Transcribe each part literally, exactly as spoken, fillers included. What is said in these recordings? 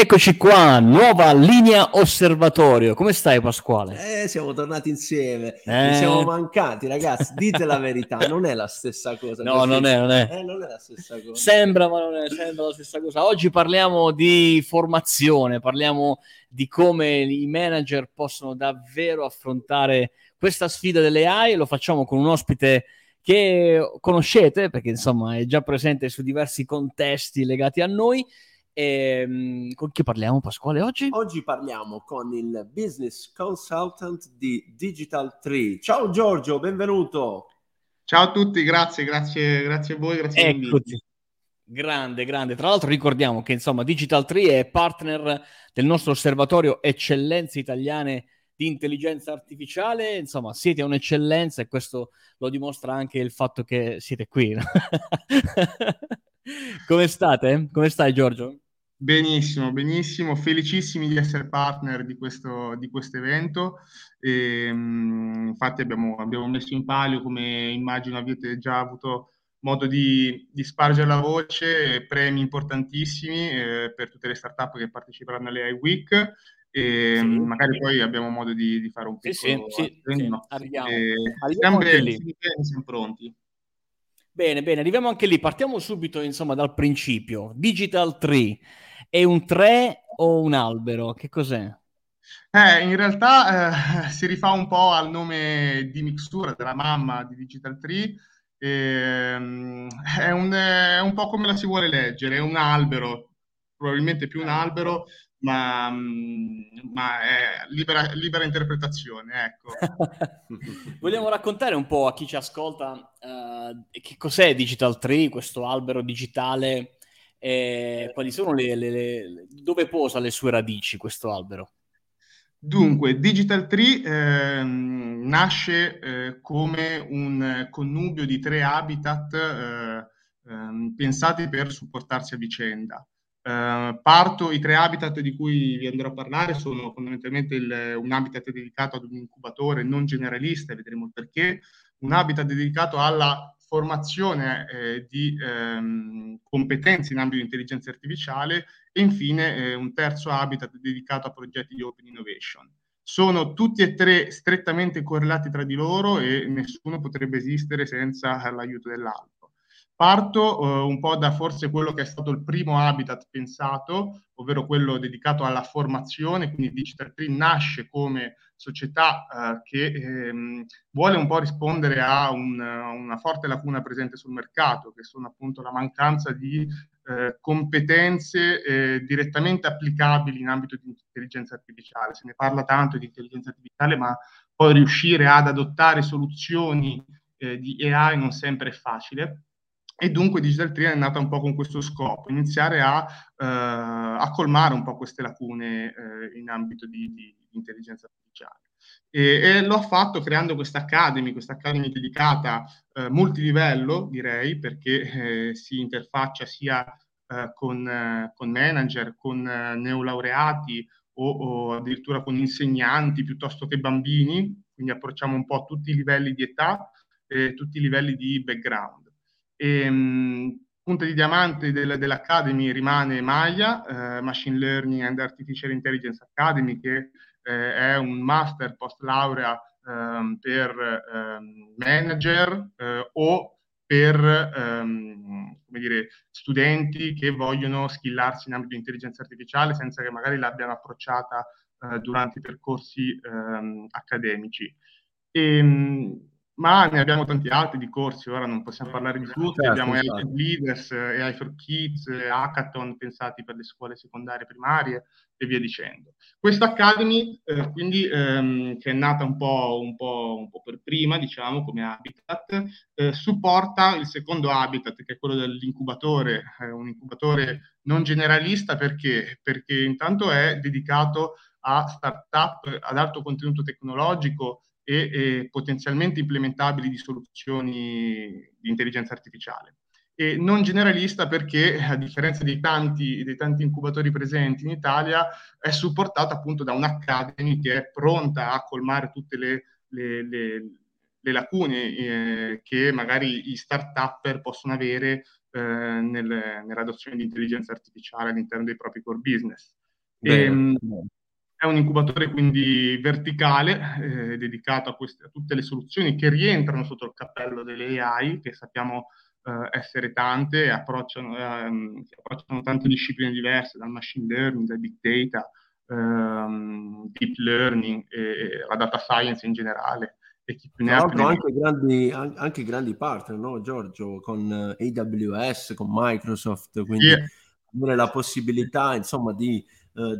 Eccoci qua, nuova linea osservatorio. Come stai, Pasquale? Eh, siamo tornati insieme. Eh. Siamo mancati, ragazzi. Dite la verità, non è la stessa cosa. No, non è, non è. Eh, non è la stessa cosa. Sembra, ma non è sembra la stessa cosa. Oggi parliamo di formazione, parliamo di come i manager possono davvero affrontare questa sfida delle A I. Lo facciamo con un ospite che conoscete, perché insomma è già presente su diversi contesti legati a noi. E con chi parliamo, Pasquale, oggi? Oggi parliamo con il business consultant di Digital Tree. Ciao Giorgio, benvenuto. Ciao a tutti, grazie, grazie, grazie a voi, grazie a tutti. Grande, grande. Tra l'altro ricordiamo che insomma Digital Tree è partner del nostro osservatorio Eccellenze Italiane di Intelligenza Artificiale. Insomma, siete un'eccellenza e questo lo dimostra anche il fatto che siete qui. Come state? Come stai, Giorgio? Benissimo, benissimo, felicissimi di essere partner di questo di questo evento. E, mh, infatti abbiamo, abbiamo messo in palio, come immagino avete già avuto modo di, di spargere la voce, premi importantissimi eh, per tutte le startup che parteciperanno alle A I Week. E sì, magari sì. Poi abbiamo modo di, di fare un piccolo... Sì, sì, sì, no. Sì, arriviamo. E, arriviamo siamo, lì. Siamo, siamo pronti. Bene, bene, arriviamo anche lì. Partiamo subito, insomma, dal principio. Digital Tree è un tre o un albero? Che cos'è? Eh, in realtà eh, si rifà un po' al nome di Mixtura, della mamma di Digital Tree. Eh, è, un, è un po' come la si vuole leggere, è un albero, probabilmente più un albero, ma, ma è libera, libera interpretazione, ecco. Vogliamo raccontare un po' a chi ci ascolta uh, che cos'è Digital Tree, questo albero digitale, e quali sono le, le, le dove posa le sue radici questo albero? Dunque, Digital Tree eh, nasce eh, come un connubio di tre habitat eh, eh, pensati per supportarsi a vicenda. Uh, parto, i tre habitat di cui vi andrò a parlare sono fondamentalmente il, un habitat dedicato ad un incubatore non generalista, vedremo il perché, un habitat dedicato alla formazione eh, di ehm, competenze in ambito di intelligenza artificiale e infine eh, un terzo habitat dedicato a progetti di open innovation. Sono tutti e tre strettamente correlati tra di loro e nessuno potrebbe esistere senza l'aiuto dell'altro. Parto eh, un po' da forse quello che è stato il primo habitat pensato, ovvero quello dedicato alla formazione, quindi Digital Tree nasce come società eh, che ehm, vuole un po' rispondere a un, una forte lacuna presente sul mercato, che sono appunto la mancanza di eh, competenze eh, direttamente applicabili in ambito di intelligenza artificiale. Se ne parla tanto di intelligenza artificiale, ma poi riuscire ad adottare soluzioni eh, di A I non sempre è facile. E dunque Digital Tree è nata un po' con questo scopo, iniziare a, eh, a colmare un po' queste lacune eh, in ambito di, di, di intelligenza artificiale. E, e lo ha fatto creando questa Academy, questa Academy dedicata eh, multilivello, direi, perché eh, si interfaccia sia eh, con, eh, con manager, con eh, neolaureati o, o addirittura con insegnanti piuttosto che bambini, quindi approcciamo un po' tutti i livelli di età e tutti i livelli di background. E, mh, punta di diamante del, dell'Academy rimane Maya, eh, Machine Learning and Artificial Intelligence Academy, che eh, è un master post laurea eh, per eh, manager eh, o per ehm, come dire, studenti che vogliono skillarsi in ambito di intelligenza artificiale senza che magari l'abbiano approcciata eh, durante i percorsi ehm, accademici. E, mh, ma ne abbiamo tanti altri di corsi, ora non possiamo parlare di tutti, certo, abbiamo certo. A I for Leaders, A I for Kids, Hackathon pensati per le scuole secondarie primarie e via dicendo. Questa Academy eh, quindi ehm, che è nata un po', un po', un po' per prima, diciamo, come habitat, eh, supporta il secondo habitat che è quello dell'incubatore, eh, un incubatore non generalista perché? Perché intanto è dedicato a startup ad alto contenuto tecnologico E, e potenzialmente implementabili di soluzioni di intelligenza artificiale. E non generalista perché, a differenza dei tanti, dei tanti incubatori presenti in Italia, è supportata appunto da un'Academy che è pronta a colmare tutte le, le, le, le lacune eh, che magari i start-upper possono avere eh, nel, nell'adozione di intelligenza artificiale all'interno dei propri core business. E, è un incubatore quindi verticale, eh, dedicato a, queste, a tutte le soluzioni che rientrano sotto il cappello delle A I, che sappiamo eh, essere tante, e approcciano, ehm, che approcciano tante discipline diverse, dal machine learning, dal big data, ehm, deep learning, e, e la data science in generale. E chi più ne ha più anche, ne... grandi, anche grandi partner, no Giorgio? Con A W S, con Microsoft, quindi yeah. avere la possibilità insomma di...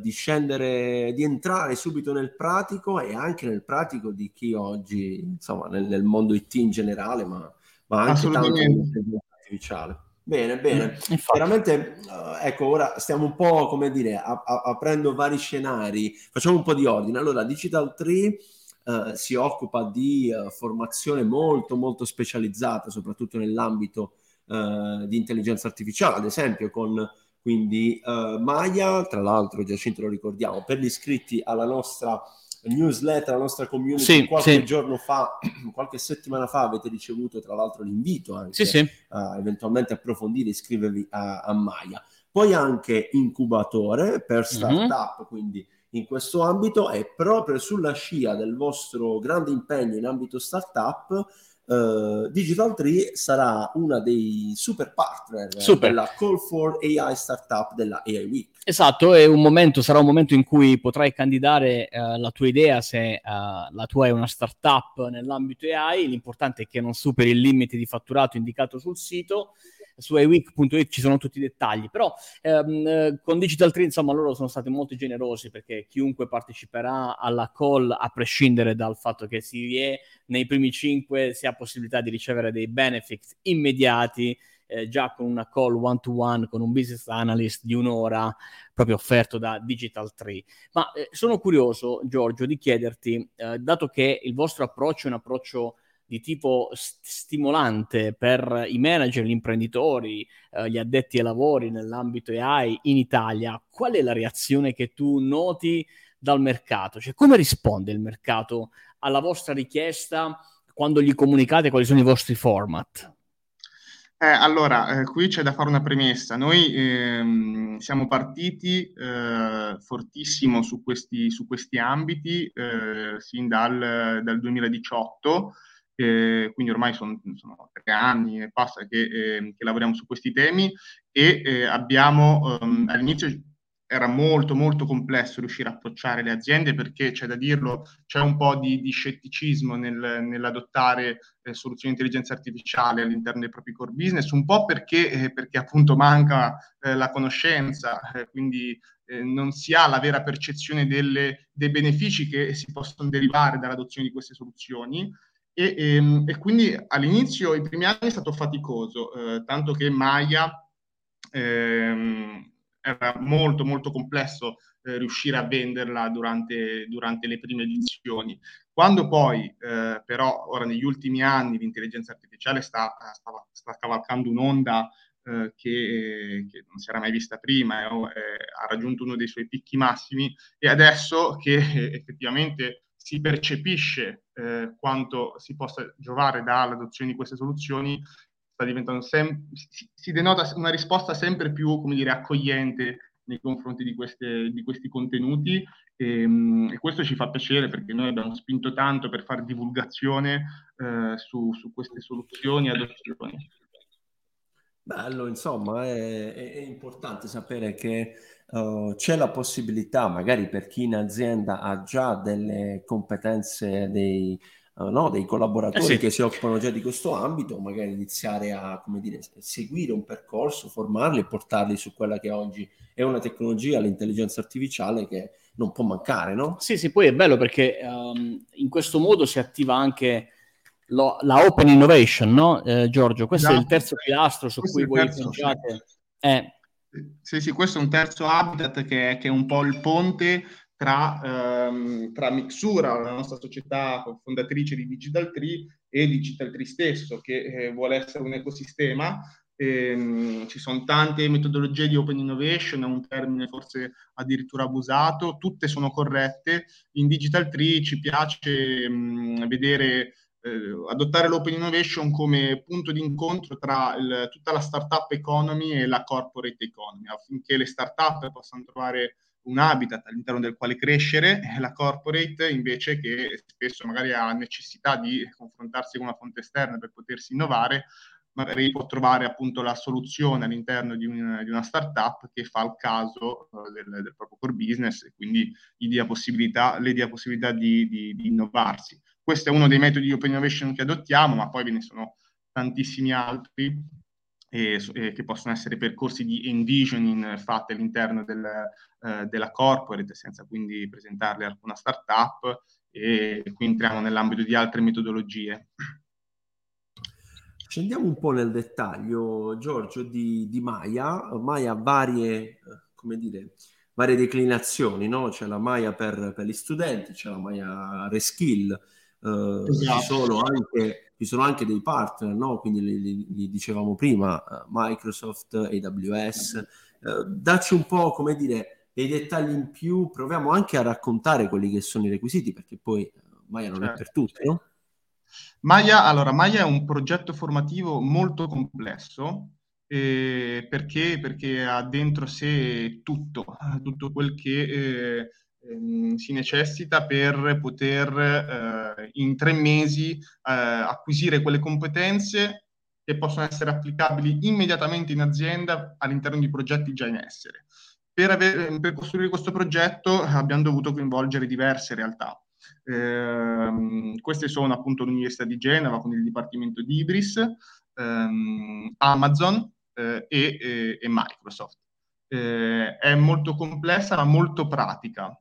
di scendere, di entrare subito nel pratico, e anche nel pratico di chi oggi, insomma, nel, nel mondo I T in generale, ma, ma anche tanto nell'intelligenza artificiale. Bene, bene. Infatti. Veramente, ecco, ora stiamo un po', come dire, a, a, aprendo vari scenari. Facciamo un po' di ordine. Allora, Digital Tree eh, si occupa di eh, formazione molto, molto specializzata, soprattutto nell'ambito eh, di intelligenza artificiale, ad esempio con... Quindi uh, Maya, tra l'altro Giacinto lo ricordiamo, per gli iscritti alla nostra newsletter, alla nostra community, sì, qualche sì. giorno fa, qualche settimana fa avete ricevuto tra l'altro l'invito anche sì, sì. a eventualmente approfondire, iscrivervi a, a Maya. Poi anche incubatore per startup, mm-hmm. quindi in questo ambito, e proprio sulla scia del vostro grande impegno in ambito startup, Uh, Digital Tree sarà una dei super partner super. della Call for A I Startup della A I Week. Esatto, è un momento, sarà un momento in cui potrai candidare uh, la tua idea, se uh, la tua è una startup nell'ambito A I. L'importante è che non superi il limite di fatturato indicato sul sito. Su i week punto it ci sono tutti i dettagli, però ehm, con Digital Tree insomma loro sono stati molto generosi, perché chiunque parteciperà alla call, a prescindere dal fatto che si è nei primi cinque, si ha possibilità di ricevere dei benefit immediati, eh, già con una call one to one con un business analyst di un'ora, proprio offerto da Digital Tree. Ma eh, sono curioso, Giorgio, di chiederti, eh, dato che il vostro approccio è un approccio di tipo st- stimolante per i manager, gli imprenditori, eh, gli addetti ai lavori nell'ambito A I in Italia, qual è la reazione che tu noti dal mercato? Cioè, come risponde il mercato alla vostra richiesta quando gli comunicate quali sono i vostri format? Eh, allora, eh, qui c'è da fare una premessa. Noi ehm, siamo partiti eh, fortissimo su questi, su questi ambiti eh, sin dal, dal duemiladiciotto, Eh, quindi ormai sono, sono tre anni e passa che, eh, che lavoriamo su questi temi, e eh, abbiamo um, all'inizio era molto molto complesso riuscire a approcciare le aziende, perché c'è da dirlo, c'è un po' di, di scetticismo nel, nell'adottare eh, soluzioni di intelligenza artificiale all'interno dei propri core business, un po' perché, eh, perché appunto manca eh, la conoscenza, eh, quindi eh, non si ha la vera percezione delle, dei benefici che si possono derivare dall'adozione di queste soluzioni. E, e, e quindi all'inizio, i primi anni, è stato faticoso, eh, tanto che Maya ehm, era molto molto complesso eh, riuscire a venderla durante, durante le prime edizioni. Quando poi, eh, però, ora negli ultimi anni l'intelligenza artificiale sta, sta, sta cavalcando un'onda eh, che, che non si era mai vista prima, eh, eh, ha raggiunto uno dei suoi picchi massimi, e adesso che eh, effettivamente... si percepisce eh, quanto si possa giovare dall'adozione di queste soluzioni, sta diventando sem- si, si denota una risposta sempre più, come dire, accogliente nei confronti di, queste, di questi contenuti, e, e questo ci fa piacere, perché noi abbiamo spinto tanto per fare divulgazione eh, su, su queste soluzioni e adozioni. Bello, insomma, è, è, è importante sapere che uh, c'è la possibilità, magari per chi in azienda ha già delle competenze dei, uh, no, dei collaboratori eh sì. che si occupano già di questo ambito, magari iniziare a, come dire, seguire un percorso, formarli e portarli su quella che oggi è una tecnologia, l'intelligenza artificiale, che non può mancare, no? Sì, sì, poi è bello perché um, in questo modo si attiva anche... Lo, la open innovation, no eh, Giorgio? Questo esatto. è il terzo pilastro su questo cui voi puntate. Eh. Sì, sì, questo è un terzo habitat che è, che è un po' il ponte tra, ehm, tra Mixtura, la nostra società fondatrice di Digital Tree, e Digital Tree stesso, che eh, vuole essere un ecosistema. Ehm, ci sono tante metodologie di open innovation, è un termine forse addirittura abusato, tutte sono corrette. In Digital Tree ci piace mh, vedere... adottare l'open innovation come punto di incontro tra il, tutta la startup economy e la corporate economy, affinché le startup possano trovare un habitat all'interno del quale crescere, la corporate invece, che spesso magari ha necessità di confrontarsi con una fonte esterna per potersi innovare, magari può trovare appunto la soluzione all'interno di, un, di una startup che fa il caso uh, del, del proprio core business e quindi gli dia possibilità, le dia possibilità di, di, di innovarsi. Questo è uno dei metodi di open innovation che adottiamo, ma poi ve ne sono tantissimi altri eh, eh, che possono essere percorsi di envisioning fatti all'interno del, eh, della corporate, senza quindi presentarle a alcuna startup, e qui entriamo nell'ambito di altre metodologie. Scendiamo un po' nel dettaglio, Giorgio, di, di Maya. Maya ha varie, come dire, varie declinazioni, no? C'è la Maya per, per gli studenti, c'è la Maya Reskill, eh, esatto. ci, sono anche, ci sono anche dei partner, no? Quindi li, li, li dicevamo prima, Microsoft, A W S. Eh, dacci un po', come dire, dei dettagli in più, proviamo anche a raccontare quelli che sono i requisiti, perché poi Maya non certo. è per tutti, no? Maya, allora, Maya è un progetto formativo molto complesso eh, perché, perché ha dentro sé tutto, tutto quel che eh, ehm, si necessita per poter eh, in tre mesi eh, acquisire quelle competenze che possono essere applicabili immediatamente in azienda all'interno di progetti già in essere. Per, avere, per costruire questo progetto abbiamo dovuto coinvolgere diverse realtà. Eh, queste sono appunto l'Università di Genova con il Dipartimento di Ibris, ehm, Amazon eh, e, e Microsoft. Eh, è molto complessa ma molto pratica,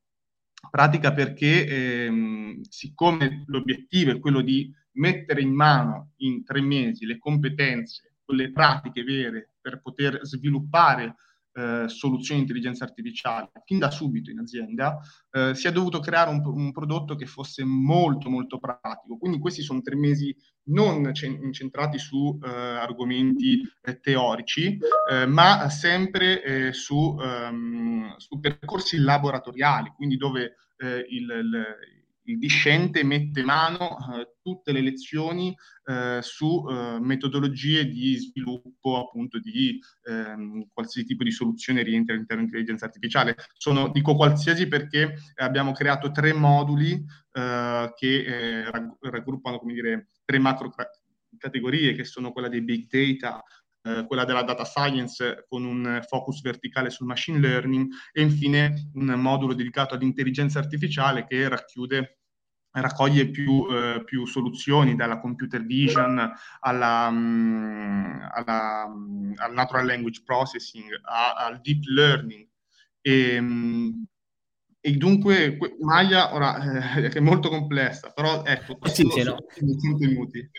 pratica perché ehm, siccome l'obiettivo è quello di mettere in mano in tre mesi le competenze, le pratiche vere per poter sviluppare Eh, soluzioni di intelligenza artificiale fin da subito in azienda, eh, si è dovuto creare un, un prodotto che fosse molto molto pratico. Quindi questi sono tre mesi non cen- incentrati su eh, argomenti eh, teorici, eh, ma sempre eh, su, ehm, su percorsi laboratoriali, quindi dove eh, il, il il discente mette mano eh, tutte le lezioni eh, su eh, metodologie di sviluppo appunto di ehm, qualsiasi tipo di soluzione rientra all'interno dell'intelligenza artificiale. Sono, dico qualsiasi perché abbiamo creato tre moduli eh, che eh, raggruppano, come dire, tre macro categorie, che sono quella dei big data, quella della data science con un focus verticale sul machine learning e infine un modulo dedicato all'intelligenza artificiale che racchiude, raccoglie più, eh, più soluzioni, dalla computer vision alla, mh, alla, mh, al natural language processing, a, al deep learning. E, mh, E dunque que- Maya ora, eh, è molto complessa, però ecco, questi sì, sì, sono no. i contenuti.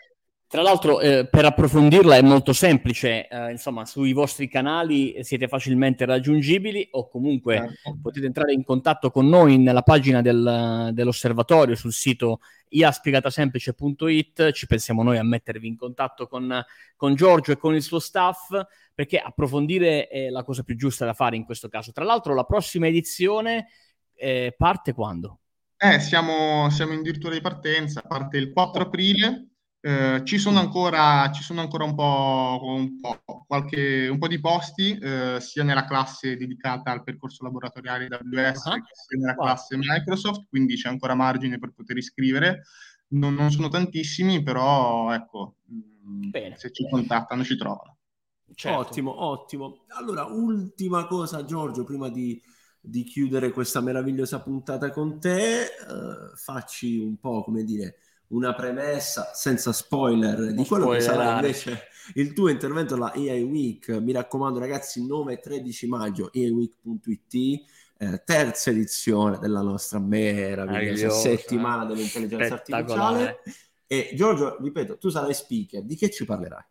Tra l'altro, eh, per approfondirla è molto semplice, eh, insomma, sui vostri canali siete facilmente raggiungibili o comunque potete entrare in contatto con noi nella pagina del, dell'osservatorio sul sito i a spiegata semplice punto i t. Ci pensiamo noi a mettervi in contatto con, con Giorgio e con il suo staff, perché approfondire è la cosa più giusta da fare in questo caso. Tra l'altro, la prossima edizione eh, parte quando? Eh, siamo, siamo in dirittura di partenza, parte il quattro aprile. Eh, ci sono ancora, ci sono ancora un po', un po', qualche, un po' di posti, eh, sia nella classe dedicata al percorso laboratoriale A W S, uh-huh. sia nella classe Microsoft, quindi c'è ancora margine per poter iscrivere. Non, non sono tantissimi, però ecco, bene, se ci bene. contattano ci trovano. Certo. Ottimo, ottimo. Allora, ultima cosa, Giorgio, prima di, di chiudere questa meravigliosa puntata con te, eh, facci un po', come dire, una premessa senza spoiler di quello che sarà invece il tuo intervento alla A I Week. Mi raccomando ragazzi, nove e tredici maggio, i a week punto i t, eh, terza edizione della nostra meravigliosa settimana eh? dell'intelligenza artificiale. E Giorgio, ripeto, tu sarai speaker, di che ci parlerai?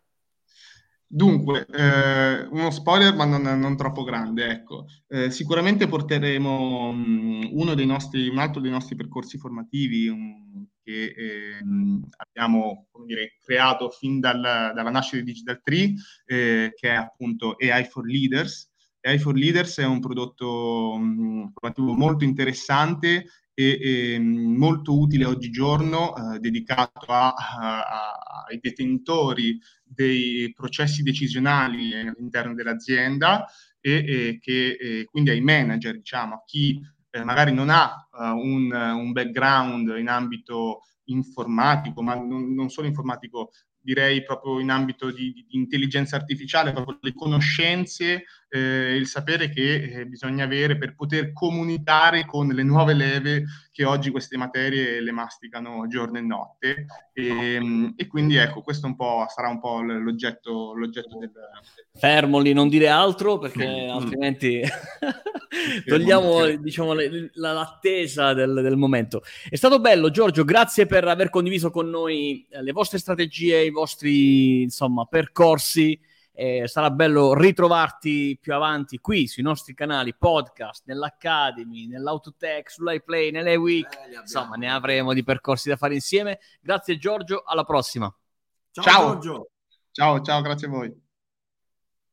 Dunque, eh, uno spoiler ma non, non troppo grande, ecco. Eh, sicuramente porteremo um, uno dei nostri, un altro dei nostri percorsi formativi, um, che ehm, abbiamo, come dire, creato fin dal, dalla nascita di Digital Tree, eh, che è appunto A I for Leaders. A I for Leaders è un prodotto um, formativo molto interessante e, e molto utile oggigiorno, eh, dedicato a, a, ai detentori dei processi decisionali all'interno dell'azienda, e, e che e quindi ai manager, diciamo, a chi eh, magari non ha uh, un, un background in ambito informatico, ma non, non solo informatico, direi proprio in ambito di, di intelligenza artificiale, proprio le conoscenze, eh, il sapere che eh, bisogna avere per poter comunicare con le nuove leve che oggi queste materie le masticano giorno e notte. E, e quindi ecco, questo un po' sarà un po' l'oggetto, l'oggetto del... Fermo lì, non dire altro, perché mm. altrimenti togliamo mm. diciamo, la, l'attesa del, del momento. È stato bello, Giorgio, grazie per aver condiviso con noi le vostre strategie, i vostri, insomma, percorsi. Eh, sarà bello ritrovarti più avanti qui sui nostri canali podcast, nell'Academy, nell'Autotech, sull'iPlay, nelle Week, eh, insomma ne avremo di percorsi da fare insieme. Grazie Giorgio, alla prossima. Ciao, ciao. Giorgio. Ciao, ciao, grazie a voi.